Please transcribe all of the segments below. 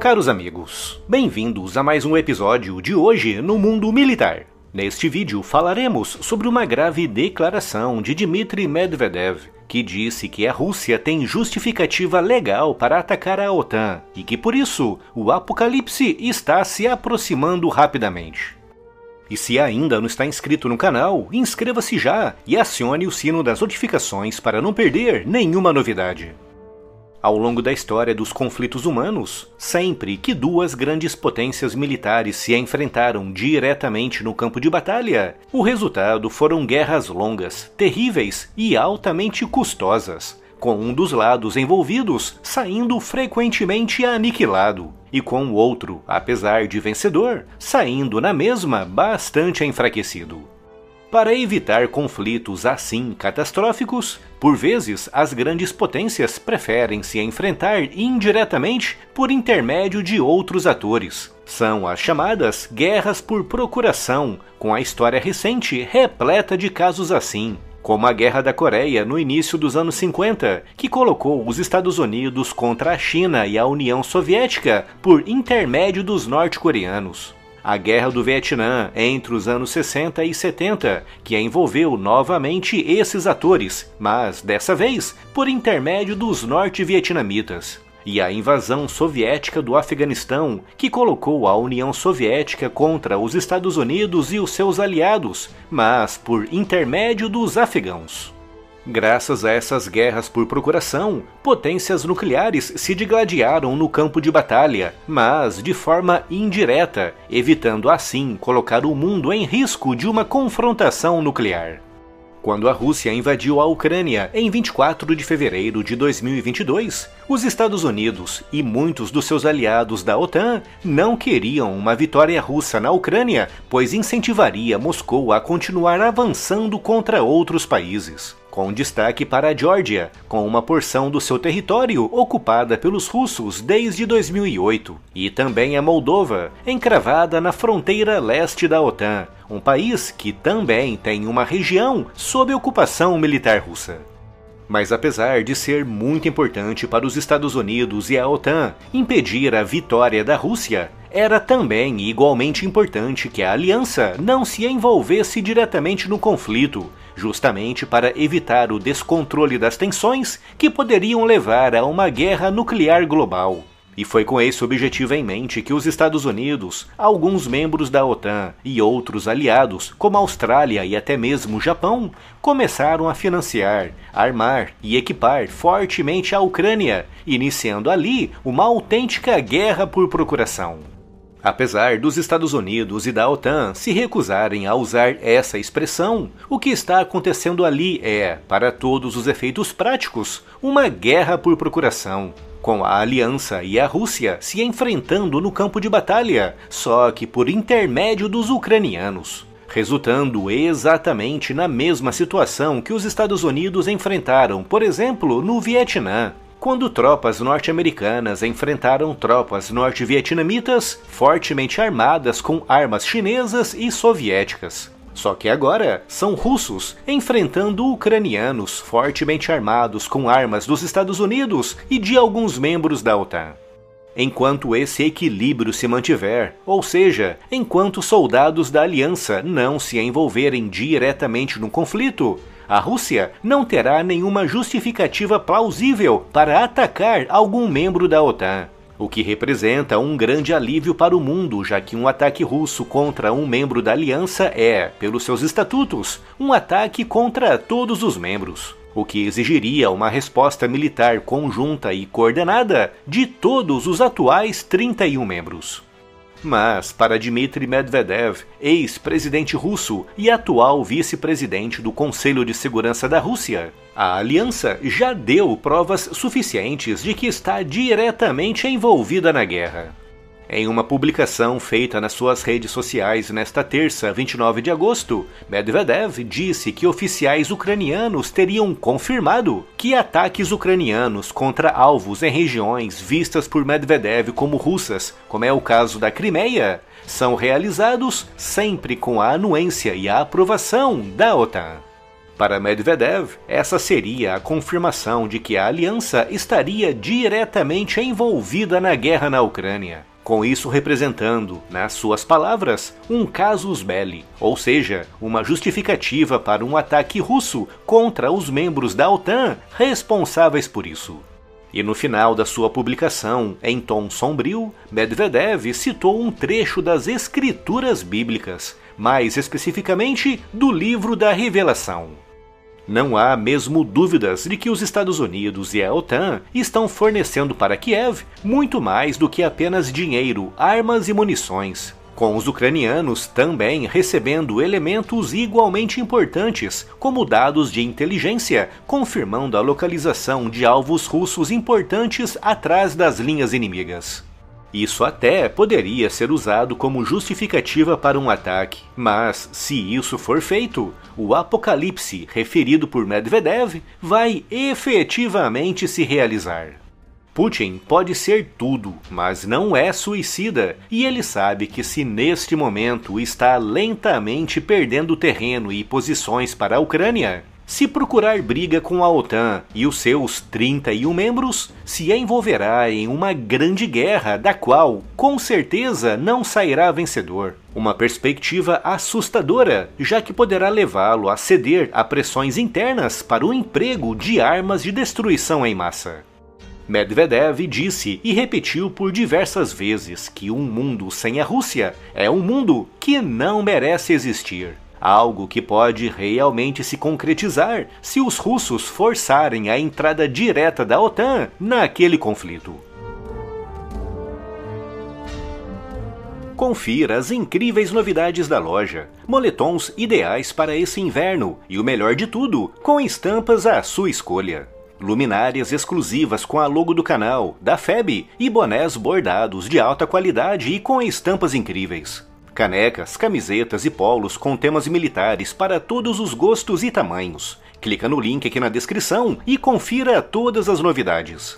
Caros amigos, bem-vindos a mais um episódio de Hoje no Mundo Militar. Neste vídeo falaremos sobre uma grave declaração de Dmitry Medvedev, que disse que a Rússia tem justificativa legal para atacar a OTAN e que por isso o apocalipse está se aproximando rapidamente. E se ainda não está inscrito no canal, inscreva-se já e acione o sino das notificações para não perder nenhuma novidade. Ao longo da história dos conflitos humanos, sempre que duas grandes potências militares se enfrentaram diretamente no campo de batalha, o resultado foram guerras longas, terríveis e altamente custosas, com um dos lados envolvidos saindo frequentemente aniquilado, e com o outro, apesar de vencedor, saindo na mesma bastante enfraquecido. Para evitar conflitos assim catastróficos, por vezes as grandes potências preferem se enfrentar indiretamente por intermédio de outros atores. São as chamadas guerras por procuração, com a história recente repleta de casos assim, como a Guerra da Coreia no início dos anos 50, que colocou os Estados Unidos contra a China e a União Soviética por intermédio dos norte-coreanos. A Guerra do Vietnã, entre os anos 60 e 70, que envolveu novamente esses atores, mas dessa vez por intermédio dos norte-vietnamitas. E a invasão soviética do Afeganistão, que colocou a União Soviética contra os Estados Unidos e os seus aliados, mas por intermédio dos afegãos. Graças a essas guerras por procuração, potências nucleares se digladiaram no campo de batalha, mas de forma indireta, evitando assim colocar o mundo em risco de uma confrontação nuclear. Quando a Rússia invadiu a Ucrânia em 24 de fevereiro de 2022, os Estados Unidos e muitos dos seus aliados da OTAN não queriam uma vitória russa na Ucrânia, pois incentivaria Moscou a continuar avançando contra outros países. Com destaque para a Geórgia, com uma porção do seu território ocupada pelos russos desde 2008, e também a Moldova, encravada na fronteira leste da OTAN, um país que também tem uma região sob ocupação militar russa. Mas apesar de ser muito importante para os Estados Unidos e a OTAN impedir a vitória da Rússia, era também igualmente importante que a aliança não se envolvesse diretamente no conflito, justamente para evitar o descontrole das tensões que poderiam levar a uma guerra nuclear global. E foi com esse objetivo em mente que os Estados Unidos, alguns membros da OTAN e outros aliados, como a Austrália e até mesmo o Japão, começaram a financiar, armar e equipar fortemente a Ucrânia, iniciando ali uma autêntica guerra por procuração. Apesar dos Estados Unidos e da OTAN se recusarem a usar essa expressão, o que está acontecendo ali é, para todos os efeitos práticos, uma guerra por procuração, com a aliança e a Rússia se enfrentando no campo de batalha, só que por intermédio dos ucranianos, resultando exatamente na mesma situação que os Estados Unidos enfrentaram, por exemplo, no Vietnã, quando tropas norte-americanas enfrentaram tropas norte-vietnamitas fortemente armadas com armas chinesas e soviéticas. Só que agora são russos enfrentando ucranianos fortemente armados com armas dos Estados Unidos e de alguns membros da OTAN. Enquanto esse equilíbrio se mantiver, ou seja, enquanto soldados da aliança não se envolverem diretamente no conflito, a Rússia não terá nenhuma justificativa plausível para atacar algum membro da OTAN, o que representa um grande alívio para o mundo, já que um ataque russo contra um membro da aliança é, pelos seus estatutos, um ataque contra todos os membros, o que exigiria uma resposta militar conjunta e coordenada de todos os atuais 31 membros. Mas, para Dmitry Medvedev, ex-presidente russo e atual vice-presidente do Conselho de Segurança da Rússia, a aliança já deu provas suficientes de que está diretamente envolvida na guerra. Em uma publicação feita nas suas redes sociais nesta terça, 29 de agosto, Medvedev disse que oficiais ucranianos teriam confirmado que ataques ucranianos contra alvos em regiões vistas por Medvedev como russas, como é o caso da Crimeia, são realizados sempre com a anuência e a aprovação da OTAN. Para Medvedev, essa seria a confirmação de que a aliança estaria diretamente envolvida na guerra na Ucrânia, com isso representando, nas suas palavras, um casus belli, ou seja, uma justificativa para um ataque russo contra os membros da OTAN responsáveis por isso. E no final da sua publicação, em tom sombrio, Medvedev citou um trecho das Escrituras bíblicas, mais especificamente do livro da Revelação. Não há mesmo dúvidas de que os Estados Unidos e a OTAN estão fornecendo para Kiev muito mais do que apenas dinheiro, armas e munições, com os ucranianos também recebendo elementos igualmente importantes, como dados de inteligência, confirmando a localização de alvos russos importantes atrás das linhas inimigas. Isso até poderia ser usado como justificativa para um ataque, mas, se isso for feito, o apocalipse referido por Medvedev vai efetivamente se realizar. Putin pode ser tudo, mas não é suicida, e ele sabe que se neste momento está lentamente perdendo terreno e posições para a Ucrânia, se procurar briga com a OTAN e os seus 31 membros, se envolverá em uma grande guerra da qual, com certeza, não sairá vencedor. Uma perspectiva assustadora, já que poderá levá-lo a ceder a pressões internas para o emprego de armas de destruição em massa. Medvedev disse e repetiu por diversas vezes que um mundo sem a Rússia é um mundo que não merece existir. Algo que pode realmente se concretizar se os russos forçarem a entrada direta da OTAN naquele conflito. Confira as incríveis novidades da loja, moletons ideais para esse inverno e o melhor de tudo, com estampas à sua escolha. Luminárias exclusivas com a logo do canal, da FEB e bonés bordados de alta qualidade e com estampas incríveis. Canecas, camisetas e polos com temas militares para todos os gostos e tamanhos. Clica no link aqui na descrição e confira todas as novidades.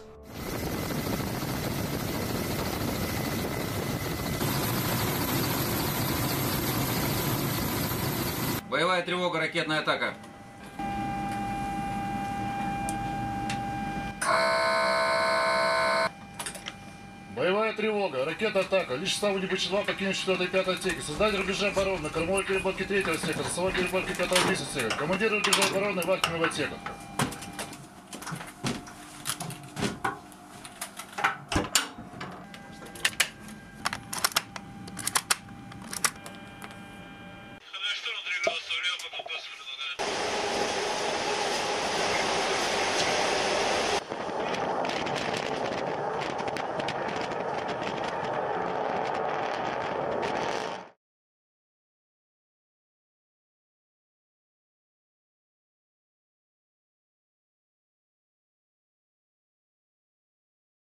Боевая тревога, ракетная атака. Боевая тревога, ракета-атака, лишь состава НБЧ-2 покинуть 4-й и 5-й отсеки, создать рубежи обороны, кормовой переборки 3-го отсека, рисовой переборки 5-го отсека, командир рубежа обороны в активного отсека.